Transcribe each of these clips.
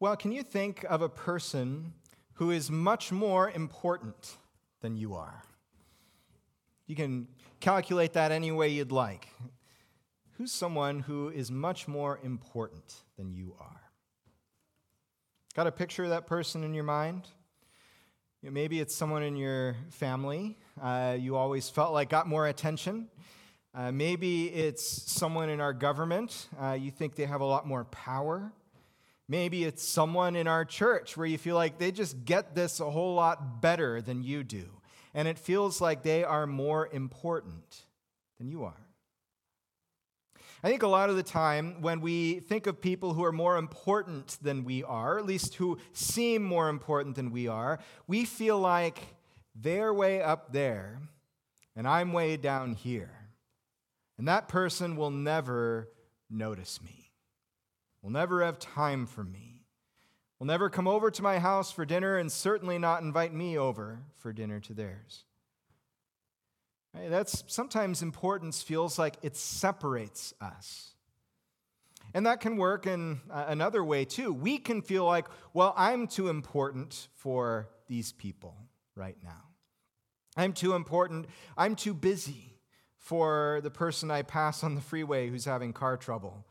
Well, can you think of a person who is much more important than you are? You can calculate that any way you'd like. Who's someone who is much more important than you are? Got a picture of that person in your mind? You know, maybe it's someone in your family you always felt like got more attention. Maybe it's someone in our government. You think they have a lot more power. Maybe it's someone in our church where you feel like they just get this a whole lot better than you do, and it feels like they are more important than you are. I think a lot of the time when we think of people who are more important than we are, at least who seem more important than we are, we feel like they're way up there and I'm way down here. And that person will never notice me, will never have time for me, will never come over to my house for dinner, and certainly not invite me over for dinner to theirs. That's sometimes importance feels like it separates us. And that can work in another way too. We can feel like, well, I'm too important for these people right now. I'm too important. I'm too busy for the person I pass on the freeway who's having car trouble.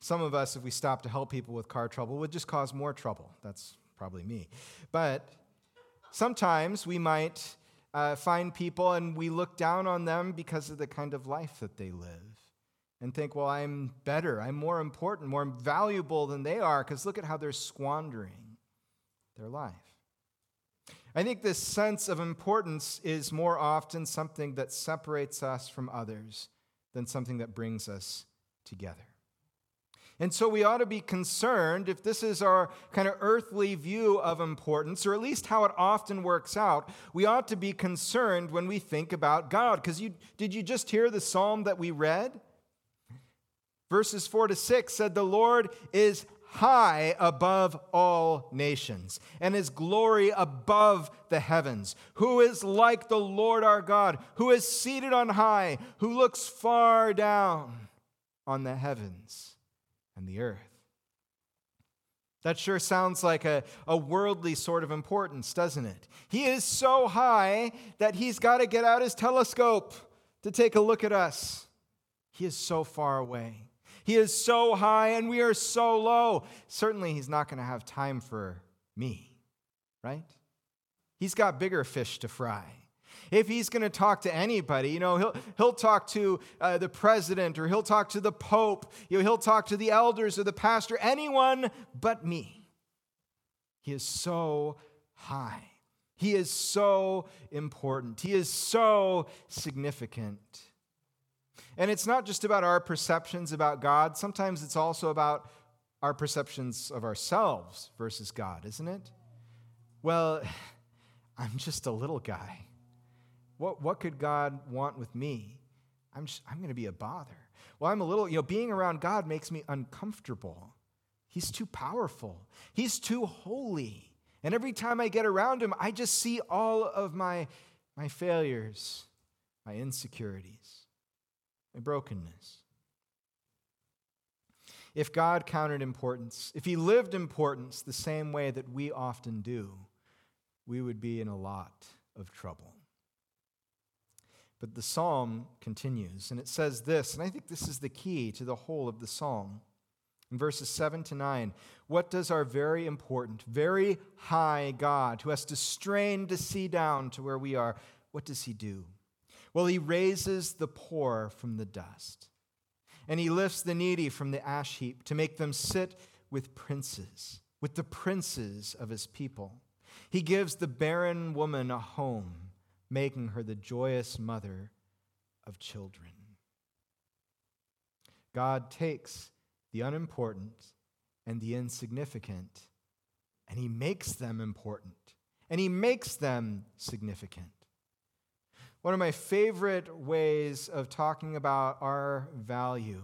Some of us, if we stop to help people with car trouble, would just cause more trouble. That's probably me. But sometimes we might find people and we look down on them because of the kind of life that they live and think, well, I'm better, I'm more important, more valuable than they are because look at how they're squandering their life. I think this sense of importance is more often something that separates us from others than something that brings us together. And so we ought to be concerned if this is our kind of earthly view of importance, or at least how it often works out. We ought to be concerned when we think about God. Because did you just hear the psalm that we read? Verses 4-6 said, "The Lord is high above all nations, and his glory above the heavens. Who is like the Lord our God, who is seated on high, who looks far down on the heavens and the earth." That sure sounds like a worldly sort of importance, doesn't it? He is so high that he's got to get out his telescope to take a look at us. He is so far away. He is so high and we are so low. Certainly he's not going to have time for me, right? He's got bigger fish to fry. If he's going to talk to anybody, you know, he'll talk to the president, or he'll talk to the pope, you know, he'll talk to the elders or the pastor, anyone but me. He is so high. He is so important. He is so significant. And it's not just about our perceptions about God. Sometimes it's also about our perceptions of ourselves versus God, isn't it? Well, I'm just a little guy. What could God want with me? I'm going to be a bother. Well, I'm a little, being around God makes me uncomfortable. He's too powerful. He's too holy. And every time I get around him, I just see all of my failures, my insecurities, my brokenness. If God counted importance, if he lived importance the same way that we often do, we would be in a lot of trouble. But the psalm continues, and it says this, and I think this is the key to the whole of the psalm. In verses 7-9, what does our very important, very high God, who has to strain to see down to where we are, what does he do? Well, he raises the poor from the dust, and he lifts the needy from the ash heap to make them sit with princes, with the princes of his people. He gives the barren woman a home, making her the joyous mother of children. God takes the unimportant and the insignificant, and he makes them important, and he makes them significant. One of my favorite ways of talking about our value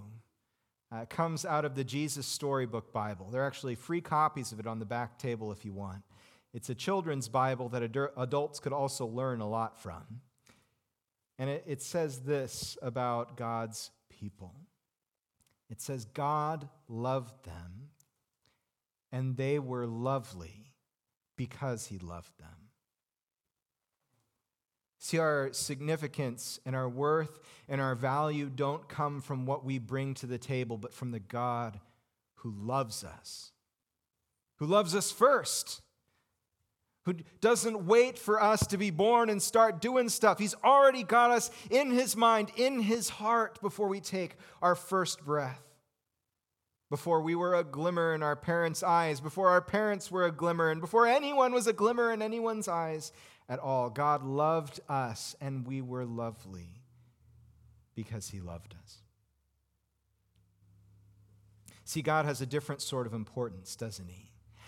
comes out of the Jesus Storybook Bible. There are actually free copies of it on the back table if you want. It's a children's Bible that adults could also learn a lot from. And it says this about God's people. It says, God loved them and they were lovely because he loved them. See, our significance and our worth and our value don't come from what we bring to the table, but from the God who loves us first, who doesn't wait for us to be born and start doing stuff. He's already got us in his mind, in his heart, before we take our first breath. Before we were a glimmer in our parents' eyes, before our parents were a glimmer, and before anyone was a glimmer in anyone's eyes at all, God loved us, and we were lovely because he loved us. See, God has a different sort of importance, doesn't he?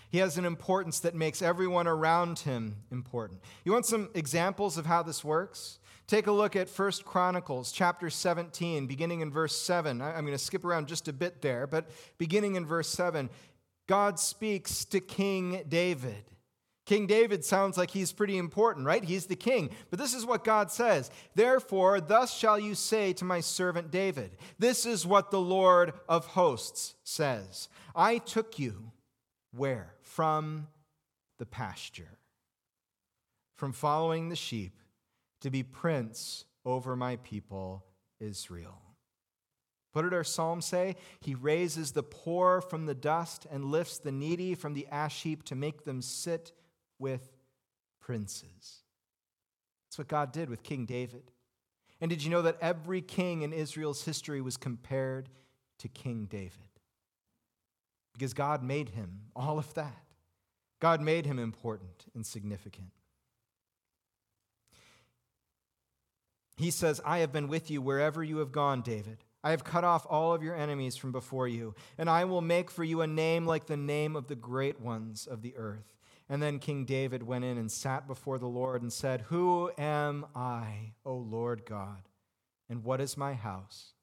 He has an importance that makes everyone around him important. You want some examples of how this works? Take a look at 1 Chronicles chapter 17, beginning in verse 7. I'm going to skip around just a bit there, but beginning in verse 7, God speaks to King David. King David sounds like he's pretty important, right? He's the king. But this is what God says. Therefore, thus shall you say to my servant David, this is what the Lord of hosts says. I took you, where? From the pasture, from following the sheep, to be prince over my people Israel. What did our psalm say? He raises the poor from the dust and lifts the needy from the ash heap to make them sit with princes. That's what God did with King David. And did you know that every king in Israel's history was compared to King David? Because God made him all of that. God made him important and significant. He says, I have been with you wherever you have gone, David. I have cut off all of your enemies from before you, and I will make for you a name like the name of the great ones of the earth. And then King David went in and sat before the Lord and said, Who am I, O Lord God, and what is my house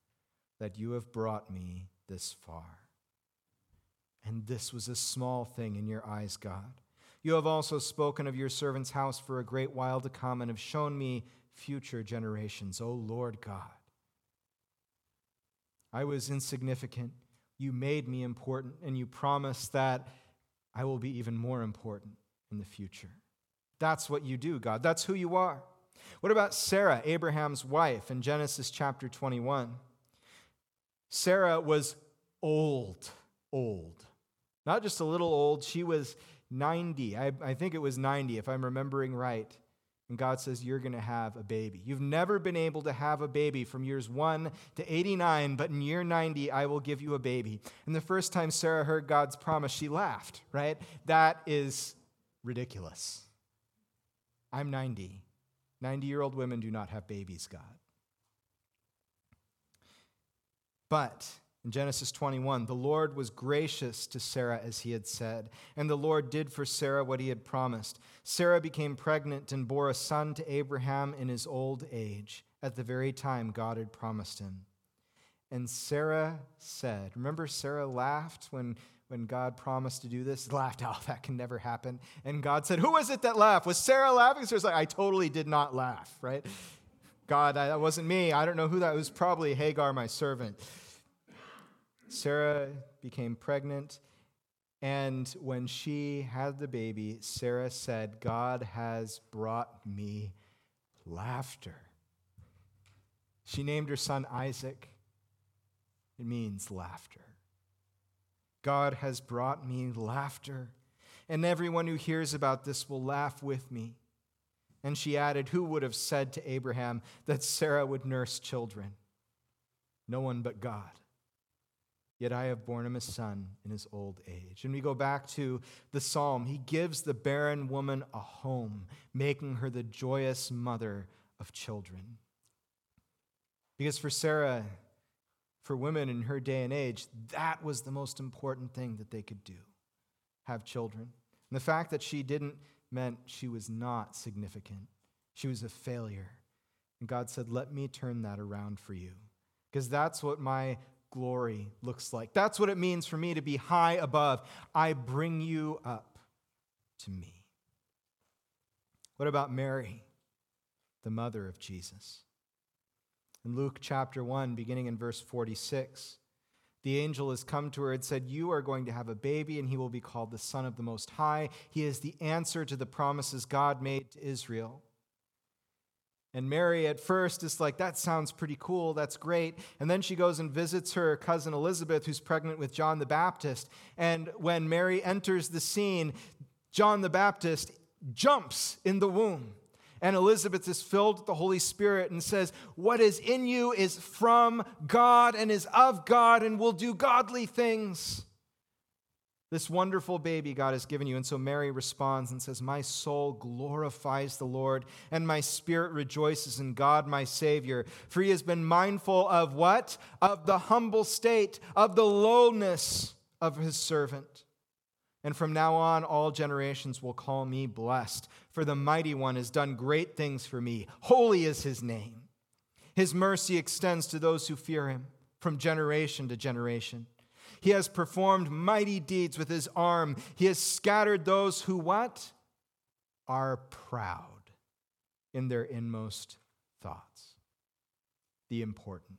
that you have brought me this far? And this was a small thing in your eyes, God. You have also spoken of your servant's house for a great while to come and have shown me future generations, O Lord God. I was insignificant. You made me important, and you promised that I will be even more important in the future. That's what you do, God. That's who you are. What about Sarah, Abraham's wife, in Genesis chapter 21? Sarah was old. Not just a little old. She was 90. I think it was 90, if I'm remembering right. And God says, you're going to have a baby. You've never been able to have a baby from years 1 to 89, but in year 90, I will give you a baby. And the first time Sarah heard God's promise, she laughed, right? That is ridiculous. I'm 90. 90-year-old women do not have babies, God. But in Genesis 21, the Lord was gracious to Sarah as he had said, and the Lord did for Sarah what he had promised. Sarah became pregnant and bore a son to Abraham in his old age, at the very time God had promised him. And Sarah said, remember Sarah laughed when God promised to do this? Laughed, oh, that can never happen. And God said, who was it that laughed? Was Sarah laughing? Sarah's like, I totally did not laugh, right? God, that wasn't me. I don't know who that was. Probably Hagar, my servant. Sarah became pregnant, and when she had the baby, Sarah said, God has brought me laughter. She named her son Isaac. It means laughter. God has brought me laughter, and everyone who hears about this will laugh with me. And she added, who would have said to Abraham that Sarah would nurse children? No one but God. Yet I have borne him a son in his old age. And we go back to the psalm. He gives the barren woman a home, making her the joyous mother of children. Because for Sarah, for women in her day and age, that was the most important thing that they could do, have children. And the fact that she didn't meant she was not significant. She was a failure. And God said, let me turn that around for you. Because that's what my glory looks like. That's what it means for me to be high above. I bring you up to me. What about Mary, the mother of Jesus? In Luke chapter 1, beginning in verse 46, The angel has come to her and said, you are going to have a baby, and he will be called the Son of the Most High. He is the answer to the promises God made to Israel. And Mary at first is like, that sounds pretty cool, that's great. And then she goes and visits her cousin Elizabeth, who's pregnant with John the Baptist. And when Mary enters the scene, John the Baptist jumps in the womb. And Elizabeth is filled with the Holy Spirit and says, what is in you is from God and is of God and will do godly things. This wonderful baby God has given you. And so Mary responds and says, my soul glorifies the Lord, and my spirit rejoices in God my Savior. For he has been mindful of what? Of the humble state, of the lowness of his servant. And from now on, all generations will call me blessed, for the Mighty One has done great things for me. Holy is his name. His mercy extends to those who fear him from generation to generation. He has performed mighty deeds with his arm. He has scattered those who what? Are proud in their inmost thoughts. The important.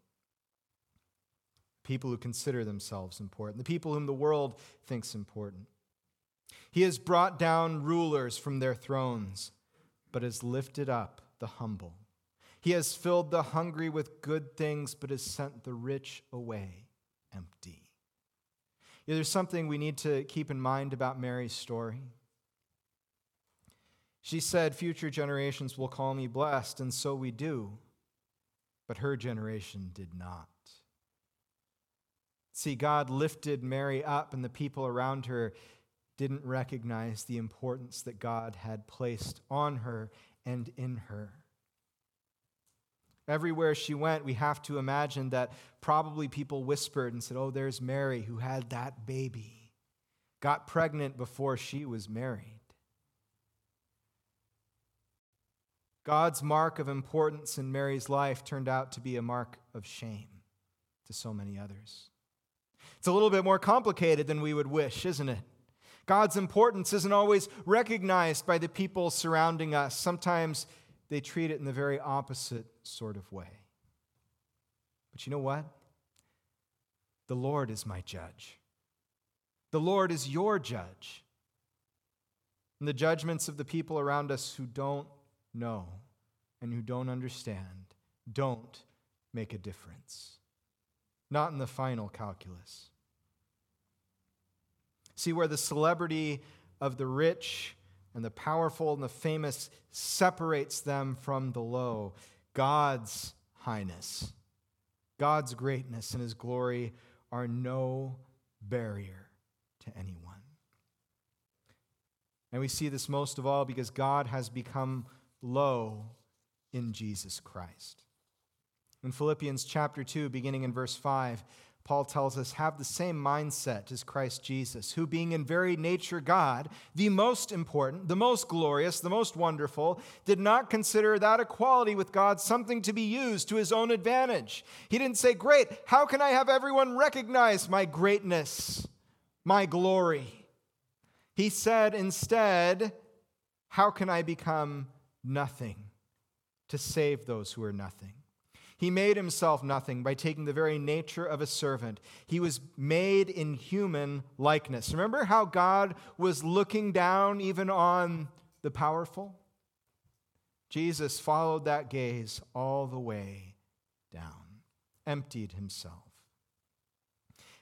People who consider themselves important. The people whom the world thinks important. He has brought down rulers from their thrones, but has lifted up the humble. He has filled the hungry with good things, but has sent the rich away empty. Yeah, there's something we need to keep in mind about Mary's story. She said, future generations will call me blessed, and so we do, but her generation did not. See, God lifted Mary up, and the people around her didn't recognize the importance that God had placed on her and in her. Everywhere she went, we have to imagine that probably people whispered and said, oh, there's Mary who had that baby, got pregnant before she was married. God's mark of importance in Mary's life turned out to be a mark of shame to so many others. It's a little bit more complicated than we would wish, isn't it? God's importance isn't always recognized by the people surrounding us. Sometimes they treat it in the very opposite sort of way. But you know what? The Lord is my judge. The Lord is your judge. And the judgments of the people around us who don't know and who don't understand don't make a difference. Not in the final calculus. See, where the celebrity of the rich and the powerful and the famous separates them from the low, God's highness, God's greatness and his glory are no barrier to anyone. And we see this most of all because God has become low in Jesus Christ. In Philippians chapter 2, beginning in verse 5, Paul tells us, have the same mindset as Christ Jesus, who being in very nature God, the most important, the most glorious, the most wonderful, did not consider that equality with God something to be used to his own advantage. He didn't say, great, how can I have everyone recognize my greatness, my glory? He said instead, how can I become nothing to save those who are nothing? He made himself nothing by taking the very nature of a servant. He was made in human likeness. Remember how God was looking down even on the powerful? Jesus followed that gaze all the way down, emptied himself.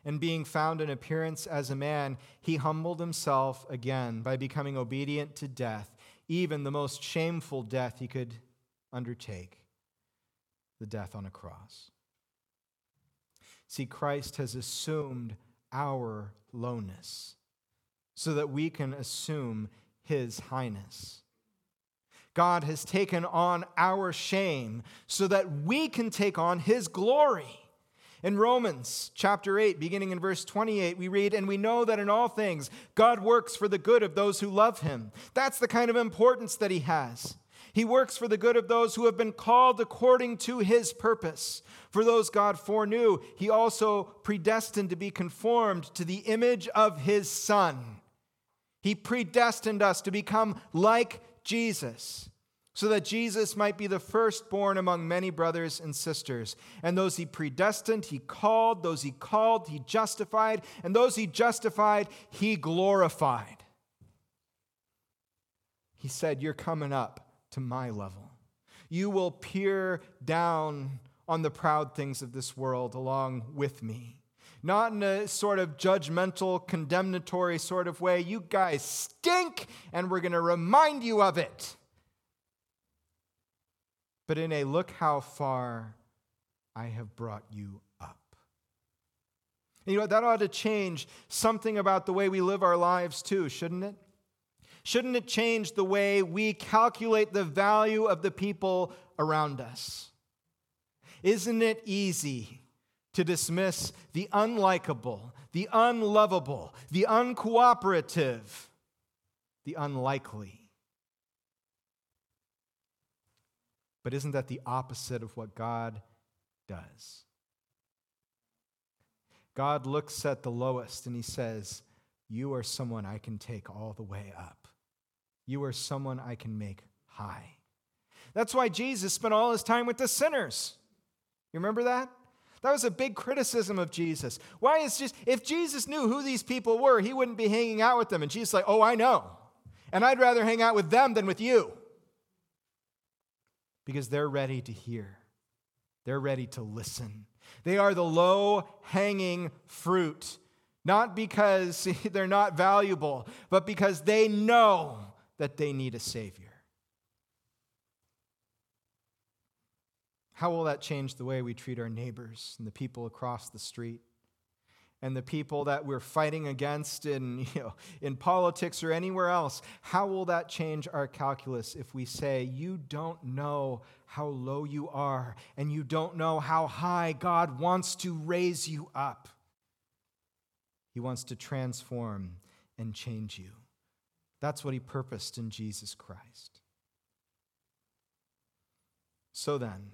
And being found in appearance as a man, he humbled himself again by becoming obedient to death, even the most shameful death he could undertake. The death on a cross. See, Christ has assumed our lowness so that we can assume his highness. God has taken on our shame so that we can take on his glory. In Romans chapter 8, beginning in verse 28, we read, and we know that in all things God works for the good of those who love him. That's the kind of importance that he has. He works for the good of those who have been called according to his purpose. For those God foreknew, he also predestined to be conformed to the image of his Son. He predestined us to become like Jesus so that Jesus might be the firstborn among many brothers and sisters. And those he predestined, he called. Those he called, he justified. And those he justified, he glorified. He said, you're coming up to my level. You will peer down on the proud things of this world along with me. Not in a sort of judgmental, condemnatory sort of way. You guys stink, and we're going to remind you of it. But in a look how far I have brought you up. And you know, that ought to change something about the way we live our lives too, shouldn't it? Shouldn't it change the way we calculate the value of the people around us? Isn't it easy to dismiss the unlikable, the unlovable, the uncooperative, the unlikely? But isn't that the opposite of what God does? God looks at the lowest and he says, you are someone I can take all the way up. You are someone I can make high. That's why Jesus spent all his time with the sinners. You remember that? That was a big criticism of Jesus. Why is just, if Jesus knew who these people were, he wouldn't be hanging out with them. And Jesus is like, oh, I know. And I'd rather hang out with them than with you. Because they're ready to hear. They're ready to listen. They are the low-hanging fruit. Not because they're not valuable, but because they know that they need a Savior. How will that change the way we treat our neighbors and the people across the street and the people that we're fighting against in politics or anywhere else? How will that change our calculus if we say, you don't know how low you are and you don't know how high God wants to raise you up? He wants to transform and change you. That's what he purposed in Jesus Christ. So then,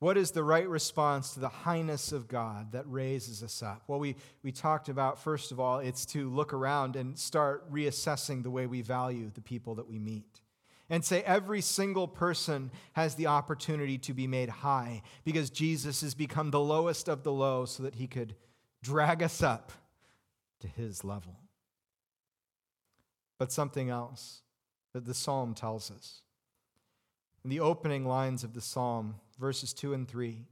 what is the right response to the highness of God that raises us up? Well, we talked about, first of all, it's to look around and start reassessing the way we value the people that we meet. And say every single person has the opportunity to be made high because Jesus has become the lowest of the low so that he could drag us up to his level. But something else that the psalm tells us. In the opening lines of the psalm, verses 2 and 3,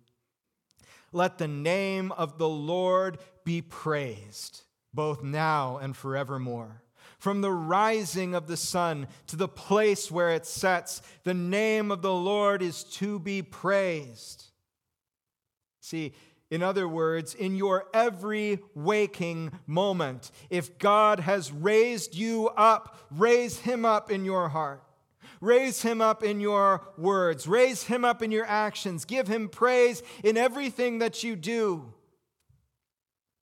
let the name of the Lord be praised, both now and forevermore. From the rising of the sun to the place where it sets, the name of the Lord is to be praised. See, in other words, in your every waking moment, if God has raised you up, raise him up in your heart. Raise him up in your words. Raise him up in your actions. Give him praise in everything that you do.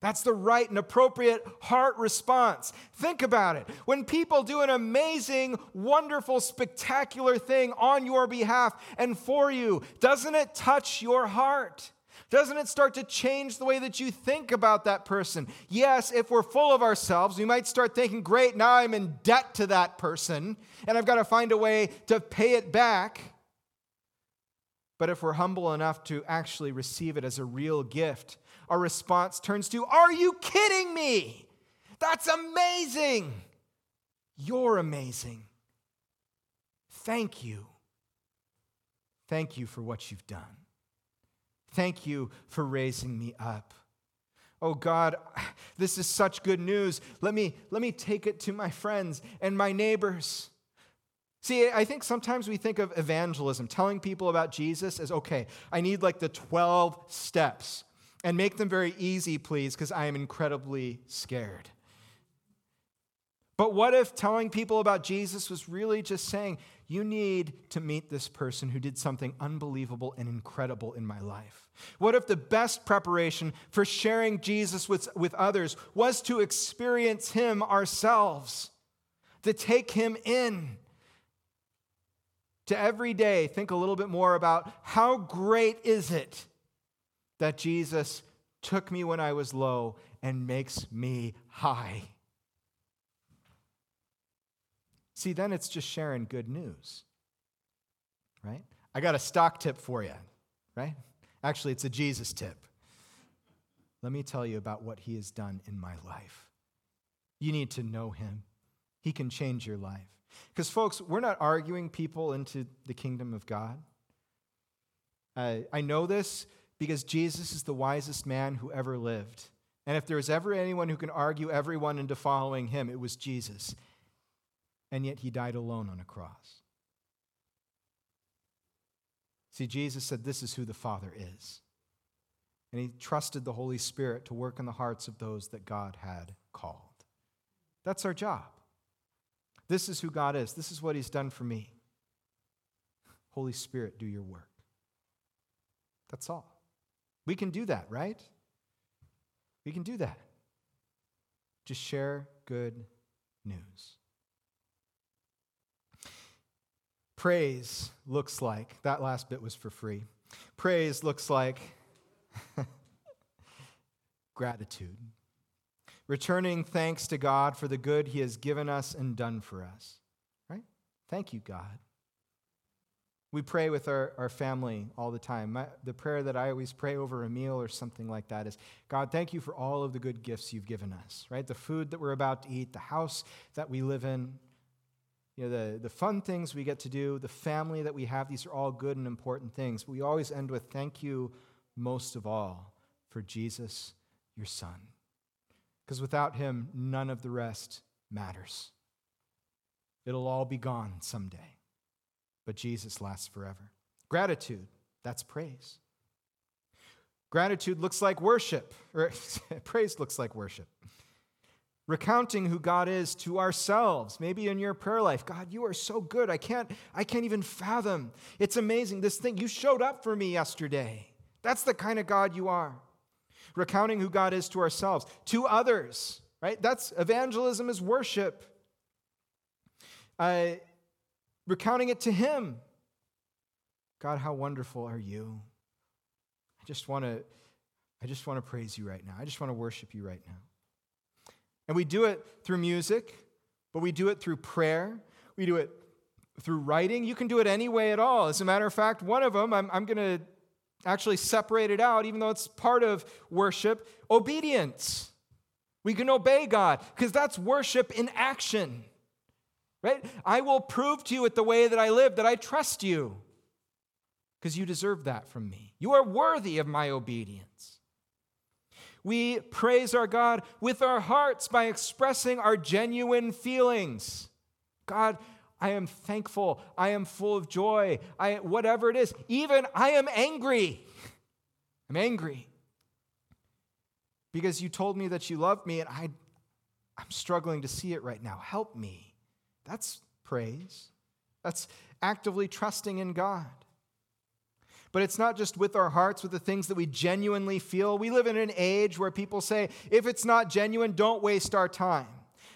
That's the right and appropriate heart response. Think about it. When people do an amazing, wonderful, spectacular thing on your behalf and for you, doesn't it touch your heart? Doesn't it start to change the way that you think about that person? Yes, if we're full of ourselves, we might start thinking, great, now I'm in debt to that person, and I've got to find a way to pay it back. But if we're humble enough to actually receive it as a real gift, our response turns to, are you kidding me? That's amazing. You're amazing. Thank you. Thank you for what you've done. Thank you for raising me up. Oh God, this is such good news. Let me take it to my friends and my neighbors. See, I think sometimes we think of evangelism, telling people about Jesus as, okay, I need like the 12 steps and make them very easy, please, because I am incredibly scared. But what if telling people about Jesus was really just saying, you need to meet this person who did something unbelievable and incredible in my life. What if the best preparation for sharing Jesus with others was to experience him ourselves, to take him in, to every day think a little bit more about how great is it that Jesus took me when I was low and makes me high. See, then it's just sharing good news. right? I got a stock tip for you, right? Actually, it's a Jesus tip. Let me tell you about what he has done in my life. You need to know him. He can change your life. Because, folks, we're not arguing people into the kingdom of God. I know this because Jesus is the wisest man who ever lived. And if there was ever anyone who can argue everyone into following him, it was Jesus. And yet he died alone on a cross. See, Jesus said, this is who the Father is. And he trusted the Holy Spirit to work in the hearts of those that God had called. That's our job. This is who God is. This is what he's done for me. Holy Spirit, do your work. That's all. We can do that, right? We can do that. Just share good news. Praise looks like, that last bit was for free. Praise looks like gratitude. Returning thanks to God for the good he has given us and done for us. Right? Thank you, God. We pray with our family all the time. The prayer that I always pray over a meal or something like that is, God, thank you for all of the good gifts you've given us, right? The food that we're about to eat, the house that we live in, you know, the fun things we get to do, the family that we have, these are all good and important things. But we always end with, thank you most of all for Jesus, your son. Because without him, none of the rest matters. It'll all be gone someday. But Jesus lasts forever. Gratitude, that's praise. Gratitude looks like worship, or praise looks like worship. Recounting who God is to ourselves, maybe in your prayer life. God, you are so good. I can't even fathom. It's amazing, this thing. You showed up for me yesterday. That's the kind of God you are. Recounting who God is to ourselves, to others, right? That's evangelism is worship. Recounting it to him. God, how wonderful are you? I just want to praise you right now. I just want to worship you right now. And we do it through music, but we do it through prayer. We do it through writing. You can do it any way at all. As a matter of fact, one of them, I'm going to actually separate it out, even though it's part of worship, obedience. We can obey God because that's worship in action, right? I will prove to you with the way that I live that I trust you because you deserve that from me. You are worthy of my obedience. We praise our God with our hearts by expressing our genuine feelings. God, I am thankful, I am full of joy, whatever it is. Even I am angry. I'm angry because you told me that you loved me and I'm struggling to see it right now. Help me. That's praise. That's actively trusting in God. But it's not just with our hearts, with the things that we genuinely feel. We live in an age where people say, if it's not genuine, don't waste our time.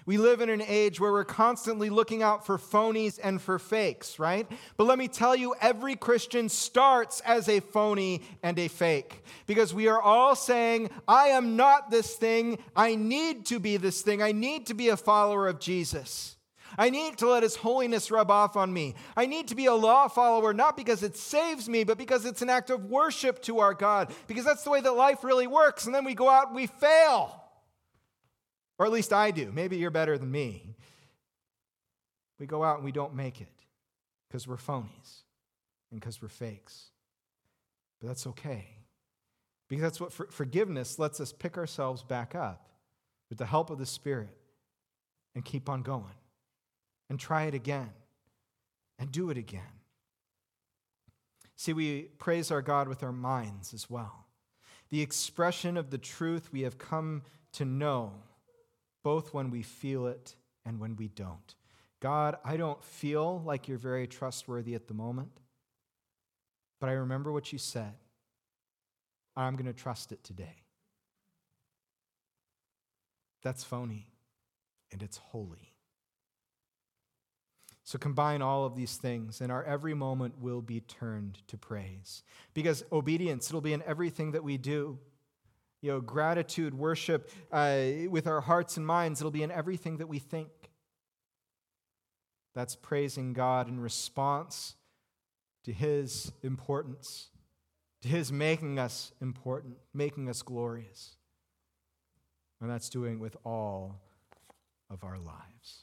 We live in an age where we're constantly looking out for phonies and for fakes, right? But let me tell you, every Christian starts as a phony and a fake because we are all saying, I am not this thing. I need to be this thing. I need to be a follower of Jesus. I need to let his holiness rub off on me. I need to be a law follower, not because it saves me, but because it's an act of worship to our God, because that's the way that life really works. And then we go out and we fail. Or at least I do. Maybe you're better than me. We go out and we don't make it because we're phonies and because we're fakes. But that's okay. Because that's what forgiveness lets us pick ourselves back up with the help of the Spirit and keep on going and try it again and do it again. See, we praise our God with our minds as well. The expression of the truth we have come to know, both when we feel it and when we don't. God, I don't feel like you're very trustworthy at the moment, but I remember what you said. I'm going to trust it today. That's phony, and it's holy. So combine all of these things, and our every moment will be turned to praise. Because obedience, it'll be in everything that we do. You know, gratitude, worship with our hearts and minds. It'll be in everything that we think. That's praising God in response to his importance, to his making us important, making us glorious. And that's doing with all of our lives.